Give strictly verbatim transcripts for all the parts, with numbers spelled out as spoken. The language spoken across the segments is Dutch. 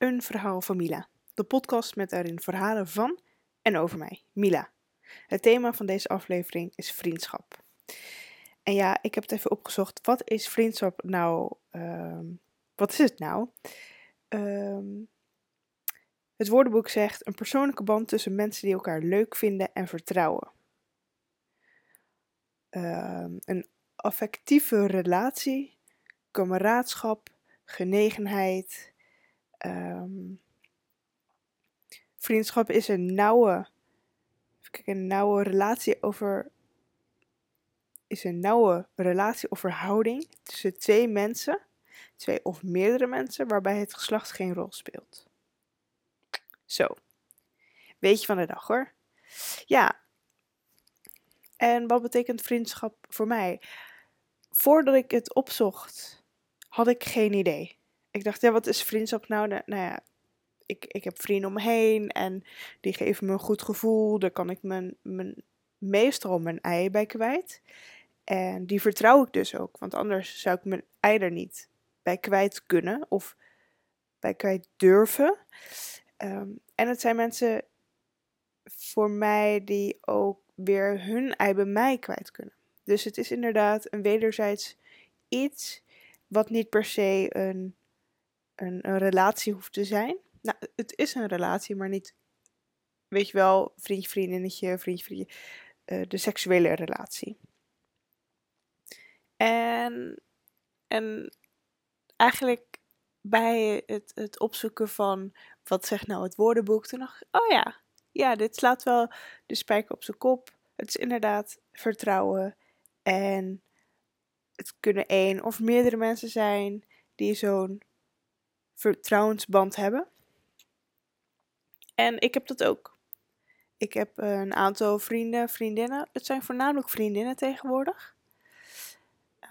Een verhaal van Mila, de podcast met daarin verhalen van en over mij, Mila. Het thema van deze aflevering is vriendschap. En ja, ik heb het even opgezocht. Wat is vriendschap nou? Um, wat is het nou? Um, het woordenboek zegt een persoonlijke band tussen mensen die elkaar leuk vinden en vertrouwen. Um, een affectieve relatie, kameraadschap, genegenheid. Um, vriendschap is een nauwe, een nauwe relatie over is een nauwe relatie of verhouding tussen twee mensen, twee of meerdere mensen, waarbij het geslacht geen rol speelt. Zo, beetje van de dag hoor. Ja, en wat betekent vriendschap voor mij? Voordat ik het opzocht, had ik geen idee. Ik dacht, ja, wat is vriendschap nou? Nou ja, ik, ik heb vrienden om me heen en die geven me een goed gevoel. Daar kan ik mijn, mijn, meestal mijn ei bij kwijt. En die vertrouw ik dus ook, want anders zou ik mijn ei er niet bij kwijt kunnen of bij kwijt durven. Um, en het zijn mensen voor mij die ook weer hun ei bij mij kwijt kunnen. Dus het is inderdaad een wederzijds iets wat niet per se een, een, een relatie hoeft te zijn. Nou, het is een relatie, maar niet, weet je wel, vriendje, vriendinnetje, vriendje, vriendje, uh, de seksuele relatie. En, en eigenlijk bij het, het opzoeken van, wat zegt nou het woordenboek, toen dacht ik, oh ja, ja, dit slaat wel de spijker op zijn kop. Het is inderdaad vertrouwen en het kunnen één of meerdere mensen zijn die zo'n vertrouwensband hebben. En ik heb dat ook. Ik heb een aantal vrienden, vriendinnen. Het zijn voornamelijk vriendinnen tegenwoordig.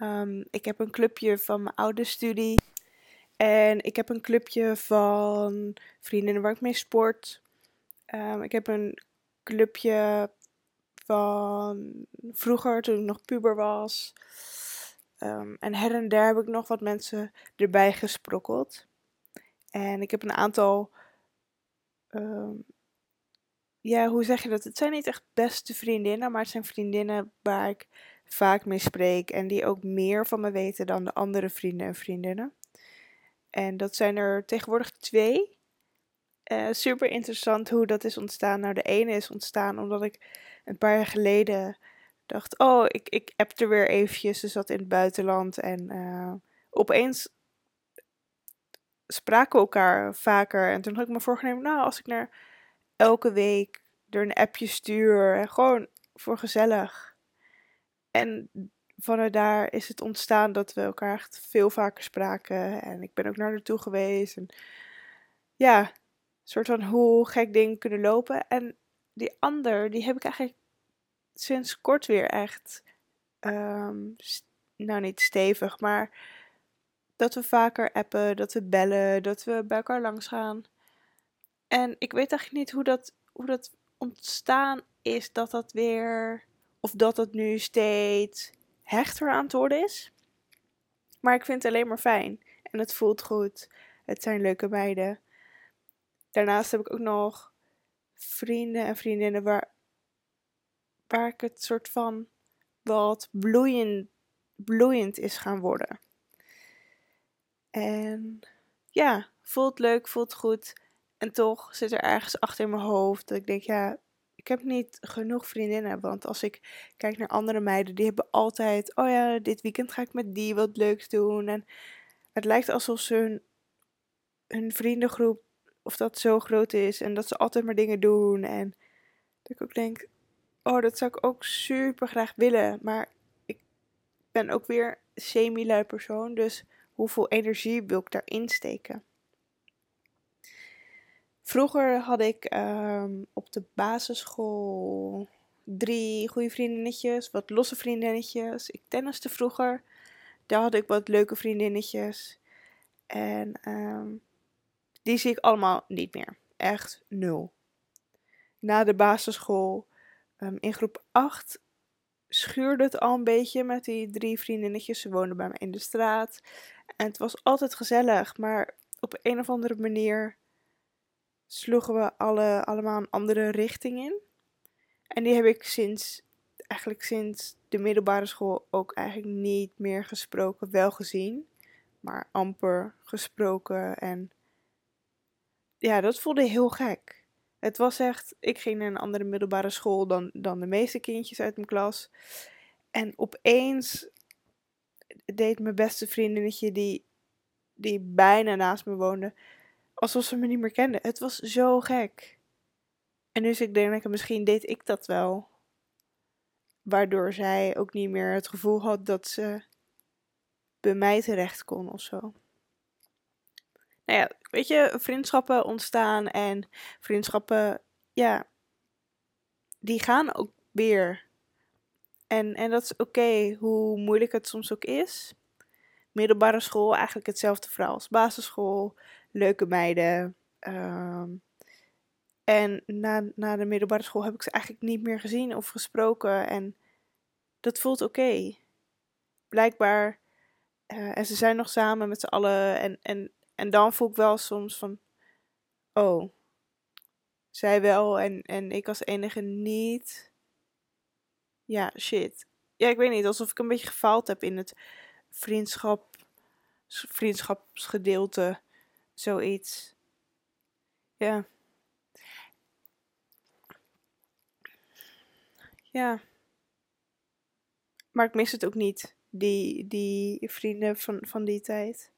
Um, ik heb een clubje van mijn oude studie. En ik heb een clubje van vriendinnen waar ik mee sport. Um, ik heb een clubje van vroeger, toen ik nog puber was. Um, en her en der heb ik nog wat mensen erbij gesprokkeld. En ik heb een aantal, um, ja, hoe zeg je dat? Het zijn niet echt beste vriendinnen, maar het zijn vriendinnen waar ik vaak mee spreek. En die ook meer van me weten dan de andere vrienden en vriendinnen. En dat zijn er tegenwoordig twee. Uh, super interessant hoe dat is ontstaan. Nou, de ene is ontstaan omdat ik een paar jaar geleden dacht, oh, ik, ik appte weer eventjes. Ze zat in het buitenland en uh, opeens spraken we elkaar vaker. En toen had ik me voorgenomen, nou, als ik naar elke week er een appje stuur. En gewoon voor gezellig. En vanuit daar is het ontstaan dat we elkaar echt veel vaker spraken. En ik ben ook naar haar toe geweest. En ja, een soort van hoe gek dingen kunnen lopen. En die ander, die heb ik eigenlijk sinds kort weer echt, um, st- nou niet stevig, maar dat we vaker appen, dat we bellen, dat we bij elkaar langs gaan. En ik weet eigenlijk niet hoe dat, hoe dat ontstaan is, dat dat weer, of dat dat nu steeds hechter aan het worden is. Maar ik vind het alleen maar fijn. En het voelt goed. Het zijn leuke meiden. Daarnaast heb ik ook nog vrienden en vriendinnen waar, waar ik het soort van wat bloeiend, bloeiend is gaan worden. En ja, voelt leuk, voelt goed. En toch zit er ergens achter in mijn hoofd dat ik denk, ja, ik heb niet genoeg vriendinnen. Want als ik kijk naar andere meiden, die hebben altijd, oh ja, dit weekend ga ik met die wat leuks doen. En het lijkt alsof ze hun, hun vriendengroep, of dat zo groot is. En dat ze altijd maar dingen doen. En dat ik ook denk, oh, dat zou ik ook super graag willen. Maar ik ben ook weer semi-lui persoon. Dus hoeveel energie wil ik daarin steken? Vroeger had ik um, op de basisschool drie goede vriendinnetjes, wat losse vriendinnetjes. Ik tenniste vroeger. Daar had ik wat leuke vriendinnetjes. En um, die zie ik allemaal niet meer. Echt nul. Na de basisschool, um, in groep acht, schuurde het al een beetje met die drie vriendinnetjes. Ze woonden bij me in de straat. En het was altijd gezellig, maar op een of andere manier sloegen we alle, allemaal een andere richting in. En die heb ik sinds, eigenlijk sinds de middelbare school ook eigenlijk niet meer gesproken. Wel gezien, maar amper gesproken. En ja, dat voelde heel gek. Het was echt, ik ging naar een andere middelbare school dan, dan de meeste kindjes uit mijn klas. En opeens deed mijn beste vriendinnetje, die, die bijna naast me woonde, alsof ze me niet meer kende. Het was zo gek. En dus ik denk, misschien deed ik dat wel. Waardoor zij ook niet meer het gevoel had dat ze bij mij terecht kon of zo. Nou ja, weet je, vriendschappen ontstaan en vriendschappen, ja, die gaan ook weer. En, en dat is oké, okay, hoe moeilijk het soms ook is. Middelbare school, eigenlijk hetzelfde verhaal als basisschool. Leuke meiden. Um, en na, na de middelbare school heb ik ze eigenlijk niet meer gezien of gesproken. En dat voelt oké. Okay. Blijkbaar. Uh, en ze zijn nog samen met z'n allen. En, en, en dan voel ik wel soms van, oh, zij wel en, en ik als enige niet. Ja, shit. Ja, ik weet niet. Alsof ik een beetje gefaald heb in het vriendschap, vriendschapsgedeelte. Zoiets. Ja. Ja. Maar ik mis het ook niet. Die, die vrienden van, van die tijd.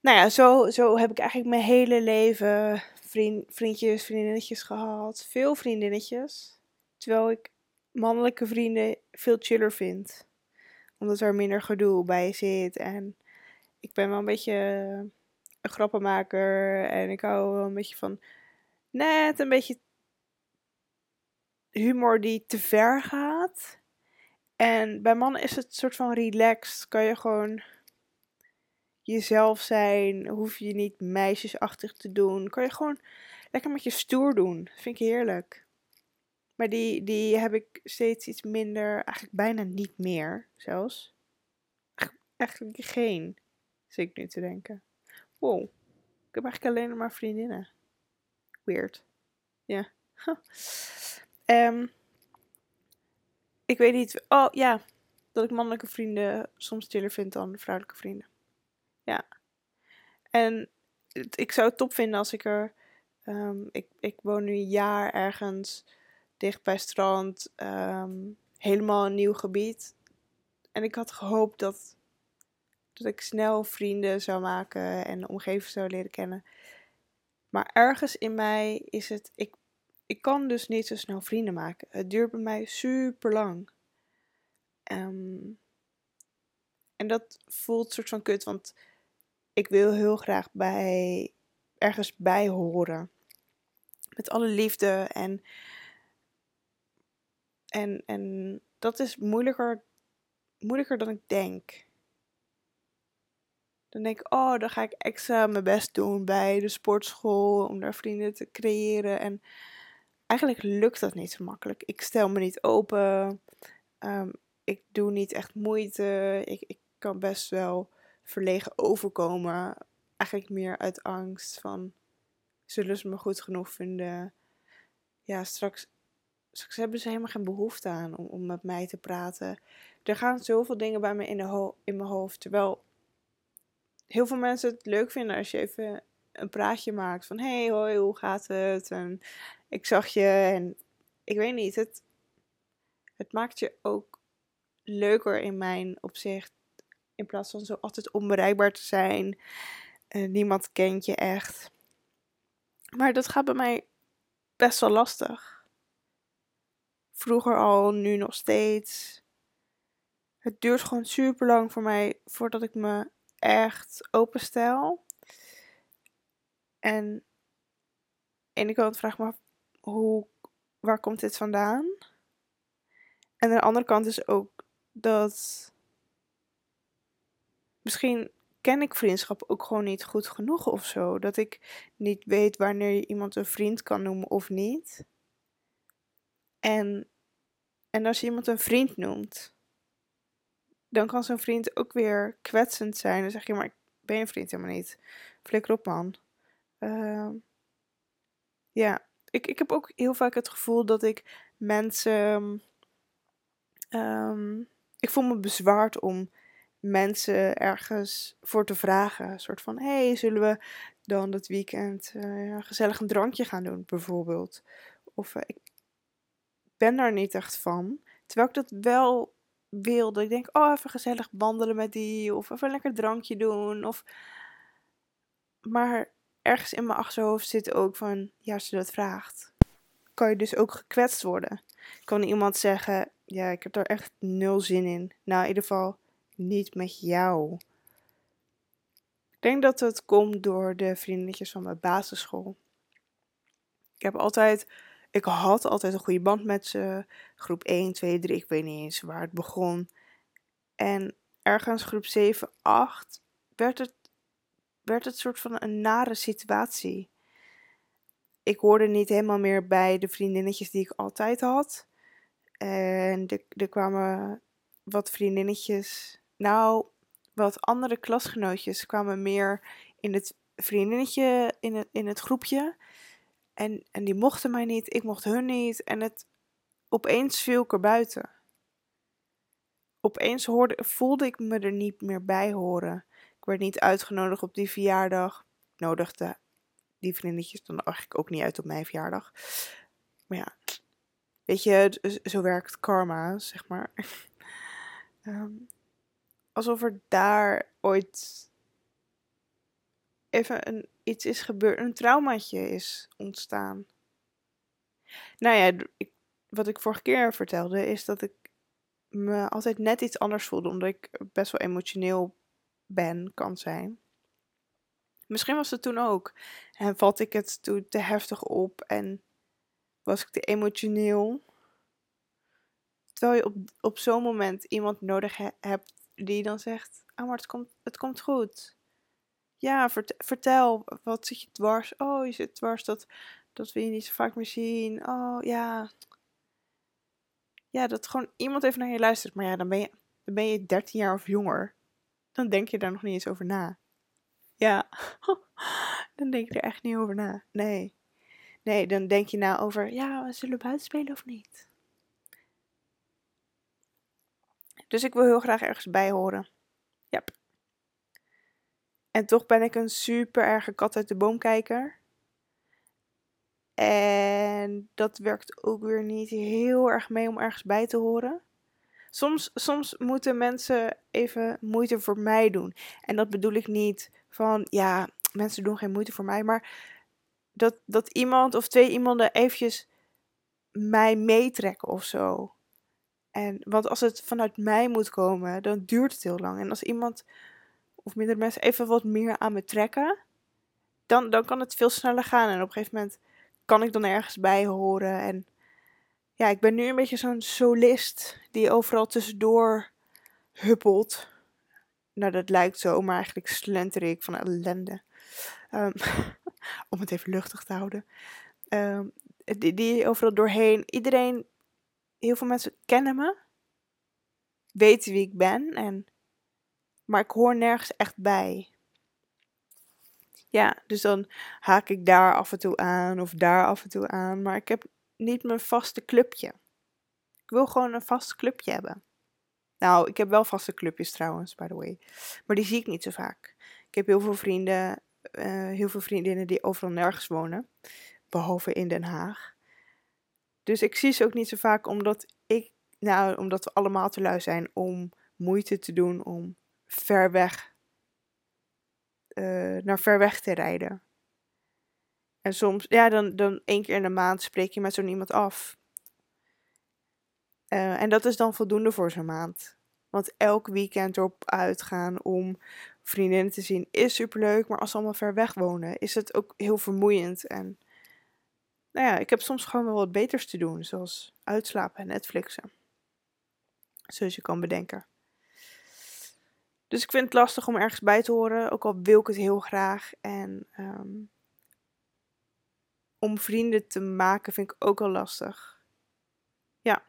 Nou ja, zo, zo heb ik eigenlijk mijn hele leven vriend, vriendjes, vriendinnetjes gehad. Veel vriendinnetjes. Terwijl ik mannelijke vrienden veel chiller vind. Omdat er minder gedoe bij zit. En ik ben wel een beetje een grappenmaker. En ik hou wel een beetje van net een beetje humor die te ver gaat. En bij mannen is het soort van relaxed. Kan je gewoon jezelf zijn. Hoef je niet meisjesachtig te doen. Kan je gewoon lekker met je stoer doen. Dat vind ik heerlijk. Maar die, die heb ik steeds iets minder. Eigenlijk bijna niet meer zelfs. Eigenlijk geen. Zit ik nu te denken. Wow. Ik heb eigenlijk alleen maar vriendinnen. Weird. Ja. Yeah. Huh. Um, ik weet niet. Oh ja. Dat ik mannelijke vrienden soms chiller vind dan vrouwelijke vrienden. Ja. En het, ik zou het top vinden als ik er. Um, ik, ik woon nu een jaar ergens. Dicht bij het strand. Um, helemaal een nieuw gebied. En ik had gehoopt dat, dat ik snel vrienden zou maken. En de omgeving zou leren kennen. Maar ergens in mij is het. Ik, ik kan dus niet zo snel vrienden maken. Het duurt bij mij super lang. Um, en dat voelt soort van kut. Want ik wil heel graag bij, ergens bij horen. Met alle liefde en. En, en dat is moeilijker, moeilijker dan ik denk. Dan denk ik, oh, dan ga ik extra mijn best doen bij de sportschool. Om daar vrienden te creëren. En eigenlijk lukt dat niet zo makkelijk. Ik stel me niet open. Um, ik doe niet echt moeite. Ik, ik kan best wel verlegen overkomen. Eigenlijk meer uit angst van, zullen ze me goed genoeg vinden? Ja, straks... Straks hebben ze helemaal geen behoefte aan om, om met mij te praten. Er gaan zoveel dingen bij me in, de ho- in mijn hoofd. Terwijl heel veel mensen het leuk vinden als je even een praatje maakt. Van, hey, hoi, hoe gaat het? En ik zag je. En ik weet niet. Het, het maakt je ook leuker in mijn opzicht. In plaats van zo altijd onbereikbaar te zijn. Uh, niemand kent je echt. Maar dat gaat bij mij best wel lastig. Vroeger al, nu nog steeds. Het duurt gewoon super lang voor mij voordat ik me echt openstel. En aan de ene kant vraag ik me af, hoe, waar komt dit vandaan? En aan de andere kant is ook dat misschien ken ik vriendschap ook gewoon niet goed genoeg of zo. Dat ik niet weet wanneer je iemand een vriend kan noemen of niet. En, en als je iemand een vriend noemt, dan kan zo'n vriend ook weer kwetsend zijn. Dan zeg je, maar ik ben je vriend helemaal niet. Flikker op, man. Uh, ja, ik, ik heb ook heel vaak het gevoel dat ik mensen... Um, ik voel me bezwaard om mensen ergens voor te vragen. Een soort van, hé, hey, zullen we dan dat weekend uh, gezellig een drankje gaan doen, bijvoorbeeld. Of uh, ik ben daar niet echt van. Terwijl ik dat wel wil. Dat ik denk, oh, even gezellig wandelen met die. Of even een lekker drankje doen. Of... Maar ergens in mijn achterhoofd zit ook van, ja, als je dat vraagt, kan je dus ook gekwetst worden. Kan iemand zeggen, ja, ik heb daar echt nul zin in. Nou, in ieder geval niet met jou. Ik denk dat het komt door de vriendinnetjes van mijn basisschool. Ik heb altijd, ik had altijd een goede band met ze. Groep één, twee, drie, ik weet niet eens waar het begon. En ergens groep zeven, acht werd het, werd het soort van een nare situatie. Ik hoorde niet helemaal meer bij de vriendinnetjes die ik altijd had. En er kwamen wat vriendinnetjes... Nou, wat andere klasgenootjes kwamen meer in het vriendinnetje, in het, in het groepje. En, en die mochten mij niet, ik mocht hun niet. En het opeens viel ik er buiten. Opeens hoorde, voelde ik me er niet meer bij horen. Ik werd niet uitgenodigd op die verjaardag. Ik nodigde die vriendinnetjes dan eigenlijk ook niet uit op mijn verjaardag. Maar ja, weet je, zo werkt karma, zeg maar. um, alsof er daar ooit even een, iets is gebeurd, een traumaatje is ontstaan. Nou ja, ik, wat ik vorige keer vertelde is dat ik me altijd net iets anders voelde, omdat ik best wel emotioneel ben, kan zijn. Misschien was het toen ook. En vat ik het toen te heftig op en was ik te emotioneel. Terwijl je op, op zo'n moment iemand nodig he, hebt die dan zegt, ah, maar het komt, het komt goed. Ja, vert, vertel, wat zit je dwars? Oh, je zit dwars dat, dat we je niet zo vaak meer zien. Oh, ja. Ja, dat gewoon iemand even naar je luistert. Maar ja, dan ben je, dan ben je dertien jaar of jonger. Dan denk je daar nog niet eens over na. Ja, dan denk je er echt niet over na. Nee. Nee, dan denk je na over, ja, zullen we buiten spelen of niet? Dus ik wil heel graag ergens bij horen. Ja. Yep. En toch ben ik een super erge kat uit de boomkijker. En dat werkt ook weer niet heel erg mee om ergens bij te horen. Soms, soms moeten mensen even moeite voor mij doen. En dat bedoel ik niet van, ja, mensen doen geen moeite voor mij. Maar dat, dat iemand of twee iemanden eventjes mij meetrekken of zo. En, want als het vanuit mij moet komen, dan duurt het heel lang. En als iemand of minder mensen even wat meer aan me trekken, dan, dan kan het veel sneller gaan. En op een gegeven moment kan ik dan ergens bij horen. En ja, ik ben nu een beetje zo'n solist die overal tussendoor huppelt. Nou, dat lijkt zo, maar eigenlijk slenter ik van ellende. Um, om het even luchtig te houden. Um, die, die overal doorheen. Iedereen, heel veel mensen kennen me. Weten wie ik ben. En, maar ik hoor nergens echt bij. Ja, dus dan haak ik daar af en toe aan. Of daar af en toe aan. Maar ik heb niet mijn vaste clubje. Ik wil gewoon een vast clubje hebben. Nou, ik heb wel vaste clubjes trouwens, by the way. Maar die zie ik niet zo vaak. Ik heb heel veel vrienden, uh, heel veel vriendinnen die overal nergens wonen. Behalve in Den Haag. Dus ik zie ze ook niet zo vaak omdat ik, nou, omdat we allemaal te lui zijn om moeite te doen om ver weg, uh, naar ver weg te rijden. En soms, ja, dan, dan één keer in de maand spreek je met zo'n iemand af. Uh, en dat is dan voldoende voor zo'n maand. Want elk weekend erop uitgaan om vriendinnen te zien is superleuk. Maar als ze allemaal ver weg wonen, is het ook heel vermoeiend. En nou ja, ik heb soms gewoon wel wat beters te doen. Zoals uitslapen en Netflixen. Zoals je kan bedenken. Dus ik vind het lastig om ergens bij te horen. Ook al wil ik het heel graag. En um, om vrienden te maken vind ik ook al lastig. Ja.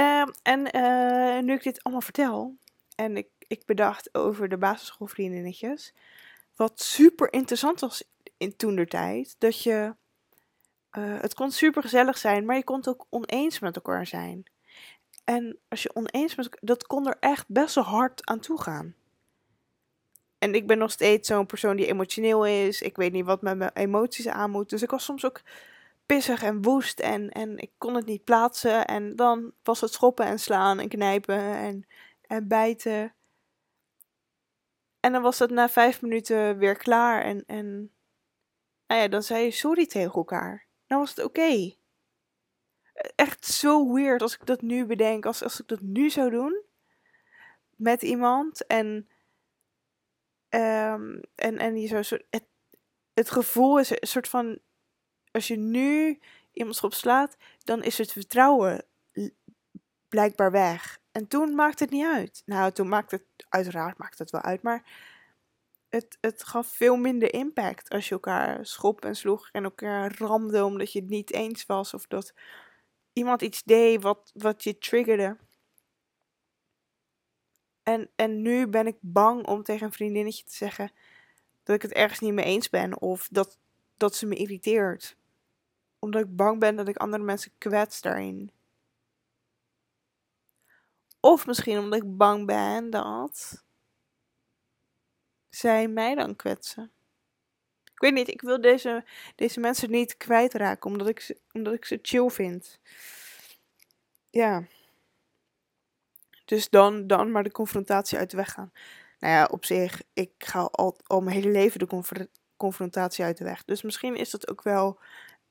Um, en uh, nu ik dit allemaal vertel en ik, ik bedacht over de basisschoolvriendinnetjes, wat super interessant was in toentertijd, dat je, uh, het kon super gezellig zijn, maar je kon het ook oneens met elkaar zijn. En als je oneens met elkaar, dat kon er echt best wel hard aan toe gaan. En ik ben nog steeds zo'n persoon die emotioneel is. Ik weet niet wat met mijn emoties aan moet. Dus ik was soms ook pissig en woest. En, en ik kon het niet plaatsen. En dan was het schoppen en slaan en knijpen en, en bijten. En dan was dat na vijf minuten weer klaar. En, en nou ja, dan zei je sorry tegen elkaar. Dan was het oké. Okay. Echt zo weird als ik dat nu bedenk. Als, als ik dat nu zou doen. Met iemand. En... Um, en, en je zo, het, het gevoel is een soort van, als je nu iemand schop slaat, dan is het vertrouwen blijkbaar weg. En toen maakt het niet uit. Nou, toen maakt het, uiteraard maakt het wel uit, maar het, het gaf veel minder impact als je elkaar schop en sloeg en elkaar ramde omdat je het niet eens was of dat iemand iets deed wat, wat je triggerde. En, en nu ben ik bang om tegen een vriendinnetje te zeggen dat ik het ergens niet mee eens ben. Of dat, dat ze me irriteert. Omdat ik bang ben dat ik andere mensen kwets daarin. Of misschien omdat ik bang ben dat zij mij dan kwetsen. Ik weet niet, ik wil deze, deze mensen niet kwijtraken omdat ik, omdat ik ze chill vind. Ja. Dus dan, dan maar de confrontatie uit de weg gaan. Nou ja, op zich, ik ga al, al mijn hele leven de conf- confrontatie uit de weg. Dus misschien is dat ook wel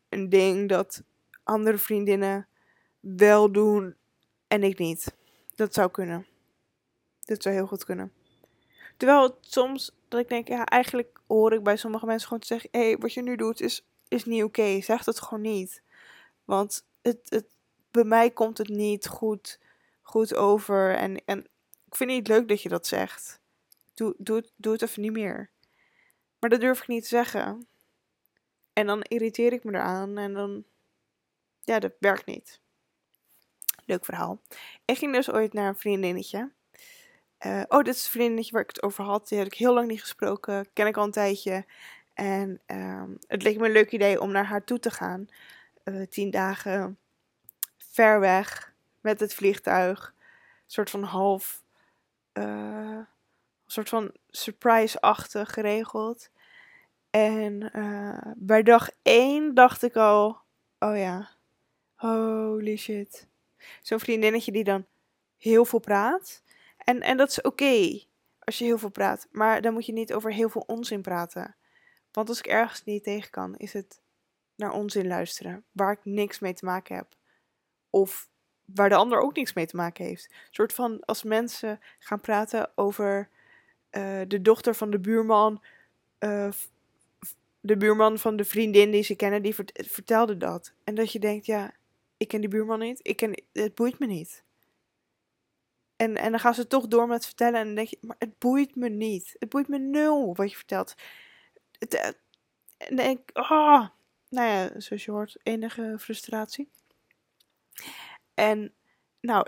een ding dat andere vriendinnen wel doen en ik niet. Dat zou kunnen. Dat zou heel goed kunnen. Terwijl het soms, dat ik denk, ja, eigenlijk hoor ik bij sommige mensen gewoon te zeggen, hé, hey, wat je nu doet is, is niet oké. Okay. Zeg dat gewoon niet. Want het, het, bij mij komt het niet goed... goed over en, en ik vind het niet leuk dat je dat zegt. Doe, doe, doe het even niet meer. Maar dat durf ik niet te zeggen. En dan irriteer ik me eraan en dan... Ja, dat werkt niet. Leuk verhaal. Ik ging dus ooit naar een vriendinnetje. Uh, oh, dit is een vriendinnetje waar ik het over had. Die heb ik heel lang niet gesproken. Ken ik al een tijdje. En um, het leek me een leuk idee om naar haar toe te gaan. Uh, tien dagen. Ver weg. Met het vliegtuig. Een soort van half... Uh, een soort van surprise-achtig geregeld. En uh, bij dag één dacht ik al... Oh ja. Holy shit. Zo'n vriendinnetje die dan heel veel praat. En, en dat is oké. Okay als je heel veel praat. Maar dan moet je niet over heel veel onzin praten. Want als ik ergens niet tegen kan... Is het naar onzin luisteren. Waar ik niks mee te maken heb. Of... waar de ander ook niks mee te maken heeft. Een soort van als mensen gaan praten over uh, de dochter van de buurman. Uh, de buurman van de vriendin die ze kennen, die vertelde dat. En dat je denkt, ja, ik ken die buurman niet. Ik ken, het boeit me niet. En, en dan gaan ze toch door met het vertellen. En dan denk je, maar het boeit me niet. Het boeit me nul wat je vertelt. Het, uh, en denk ik, oh. Nou ja, zoals je hoort, enige frustratie. En nou,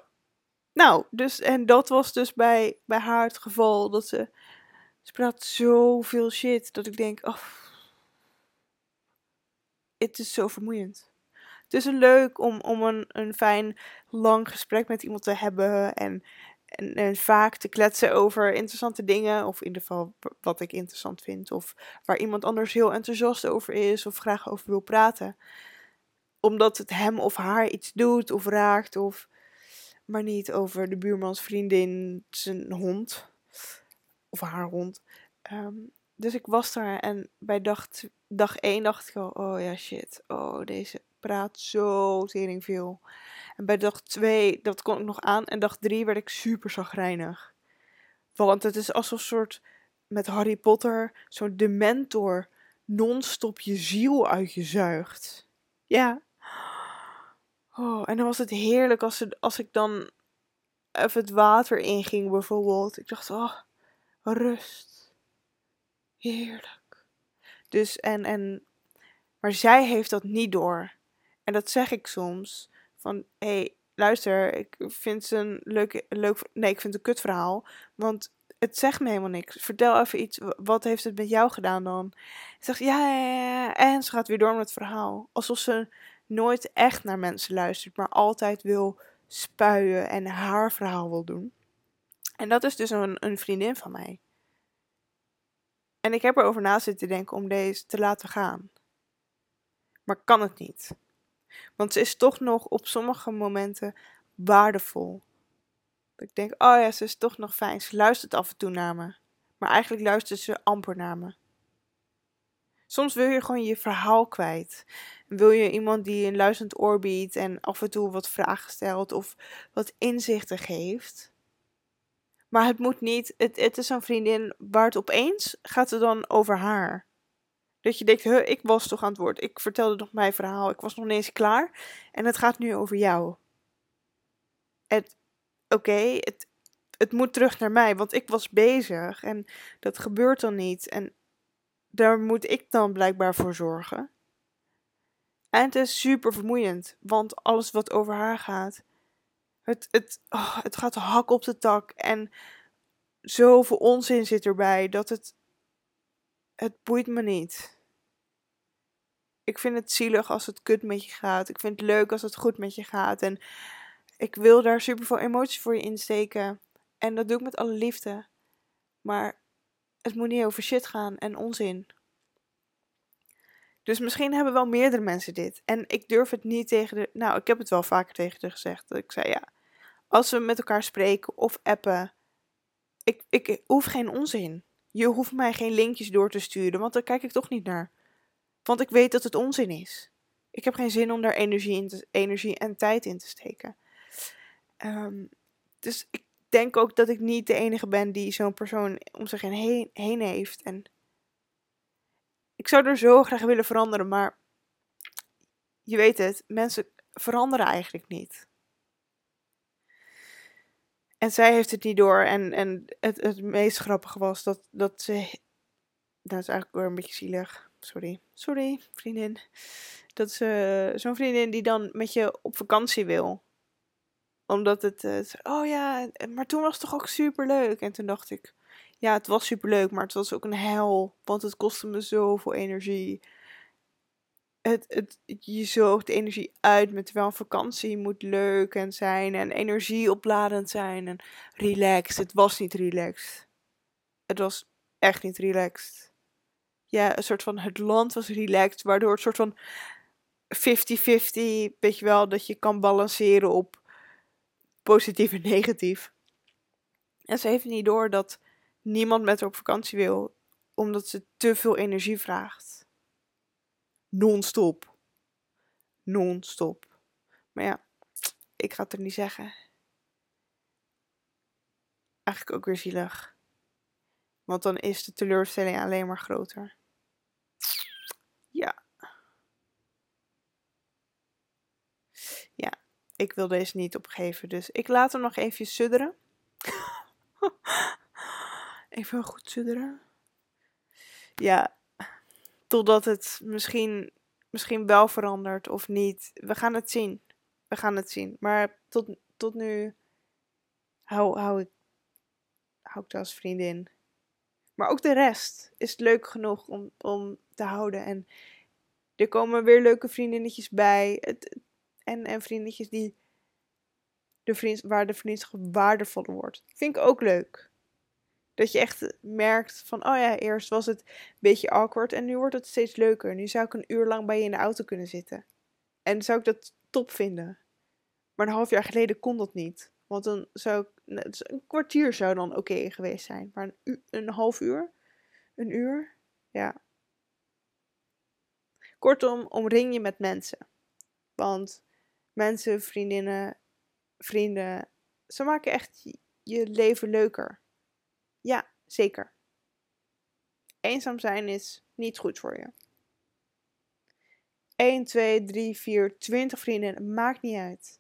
nou dus, en dat was dus bij, bij haar het geval. Dat ze, ze praat zoveel shit dat ik denk, oh, het is zo vermoeiend. Het is leuk om, om een, een fijn, lang gesprek met iemand te hebben. En, en, en vaak te kletsen over interessante dingen. Of in ieder geval wat ik interessant vind. Of waar iemand anders heel enthousiast over is of graag over wil praten. Omdat het hem of haar iets doet of raakt. Of, maar niet over de buurmans vriendin, zijn hond. Of haar hond. Um, dus ik was daar en bij dag, dag één dacht ik al, oh ja shit. Oh, deze praat zo tering veel. En bij dag twee, dat kon ik nog aan. En dag drie werd ik super chagrijnig. Want het is alsof een soort, met Harry Potter, zo'n dementor non-stop je ziel uit je zuigt. Ja. Oh, en dan was het heerlijk als, het, als ik dan even het water inging bijvoorbeeld. Ik dacht, oh, rust. Heerlijk. Dus en, en, maar zij heeft dat niet door. En dat zeg ik soms. Van, hé, hey, luister, ik vind het een leuk, leuk... Nee, ik vind het een kutverhaal. Want het zegt me helemaal niks. Vertel even iets. Wat heeft het met jou gedaan dan? Ze zegt, ja, ja, ja. En ze gaat weer door met het verhaal. Alsof ze nooit echt naar mensen luistert. Maar altijd wil spuien en haar verhaal wil doen. En dat is dus een, een vriendin van mij. En ik heb erover na zitten denken om deze te laten gaan. Maar kan het niet. Want ze is toch nog op sommige momenten waardevol. Dat ik denk, oh ja, ze is toch nog fijn. Ze luistert af en toe naar me. Maar eigenlijk luistert ze amper naar me. Soms wil je gewoon je verhaal kwijt. Wil je iemand die een luisterend oor biedt en af en toe wat vragen stelt of wat inzichten geeft. Maar het moet niet, het, het is een vriendin waar het opeens gaat het dan over haar. Dat je denkt, huh, ik was toch aan het woord. Ik vertelde nog mijn verhaal. Ik was nog niet eens klaar. En het gaat nu over jou. Oké, okay, het, het moet terug naar mij. Want ik was bezig. En dat gebeurt dan niet. En daar moet ik dan blijkbaar voor zorgen. En het is super vermoeiend. Want alles wat over haar gaat. Het, het, oh, het gaat hak op de tak. En zoveel onzin zit erbij. Dat het... Het boeit me niet. Ik vind het zielig als het kut met je gaat. Ik vind het leuk als het goed met je gaat. En ik wil daar super veel emotie voor je insteken. En dat doe ik met alle liefde. Maar het moet niet over shit gaan en onzin. Dus misschien hebben wel meerdere mensen dit. En ik durf het niet tegen de... Nou, ik heb het wel vaker tegen de gezegd. Dat ik zei, ja, als we met elkaar spreken of appen. Ik, ik, ik hoef geen onzin. Je hoeft mij geen linkjes door te sturen, want daar kijk ik toch niet naar. Want ik weet dat het onzin is. Ik heb geen zin om daar energie, in te, energie en tijd in te steken. Um, dus ik denk ook dat ik niet de enige ben die zo'n persoon om zich heen, heen heeft. En ik zou er zo graag willen veranderen, maar je weet het, mensen veranderen eigenlijk niet. En zij heeft het niet door. En, en het, het meest grappige was dat, dat ze... Nou, het is eigenlijk weer een beetje zielig. Sorry. Sorry, vriendin. Dat ze... Zo'n vriendin die dan met je op vakantie wil. Omdat het... het oh ja, maar toen was het toch ook superleuk. En toen dacht ik... Ja, het was superleuk, maar het was ook een hel. Want het kostte me zoveel energie. Het, het, je zoogt de energie uit met terwijl een vakantie moet leuk en zijn en energieopladend zijn en relaxed. Het was niet relaxed. Het was echt niet relaxed. Ja, een soort van het land was relaxed, waardoor het soort van fifty fifty, weet je wel, dat je kan balanceren op positief en negatief. En ze heeft niet door dat niemand met haar op vakantie wil, omdat ze te veel energie vraagt. Non-stop. Non-stop. Maar ja, ik ga het er niet zeggen. Eigenlijk ook weer zielig. Want dan is de teleurstelling alleen maar groter. Ja. Ja, ik wil deze niet opgeven. Dus ik laat hem nog even sudderen. Even goed sudderen. Ja. Totdat het misschien, misschien wel verandert of niet. We gaan het zien. We gaan het zien. Maar tot, tot nu hou, hou, ik, hou ik het als vriendin. Maar ook de rest is leuk genoeg om, om te houden. En er komen weer leuke vriendinnetjes bij. Het, en, en vriendinnetjes die de vriend, waar de vriendschap waardevol wordt. Vind ik ook leuk. Dat je echt merkt van, oh ja, eerst was het een beetje awkward en nu wordt het steeds leuker. Nu zou ik een uur lang bij je in de auto kunnen zitten. En zou ik dat top vinden. Maar een half jaar geleden kon dat niet. Want dan zou ik, een kwartier zou dan oké geweest zijn. Maar een, u, een half uur, een uur, ja. Kortom, omring je met mensen. Want mensen, vriendinnen, vrienden, ze maken echt je leven leuker. Ja, zeker. Eenzaam zijn is niet goed voor je. één, twee, drie, vier, twintig vrienden, maakt niet uit.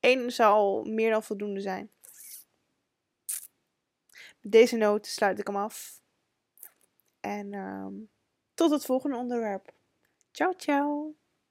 Eén zal meer dan voldoende zijn. Met deze noot sluit ik hem af. En um, tot het volgende onderwerp. Ciao, ciao.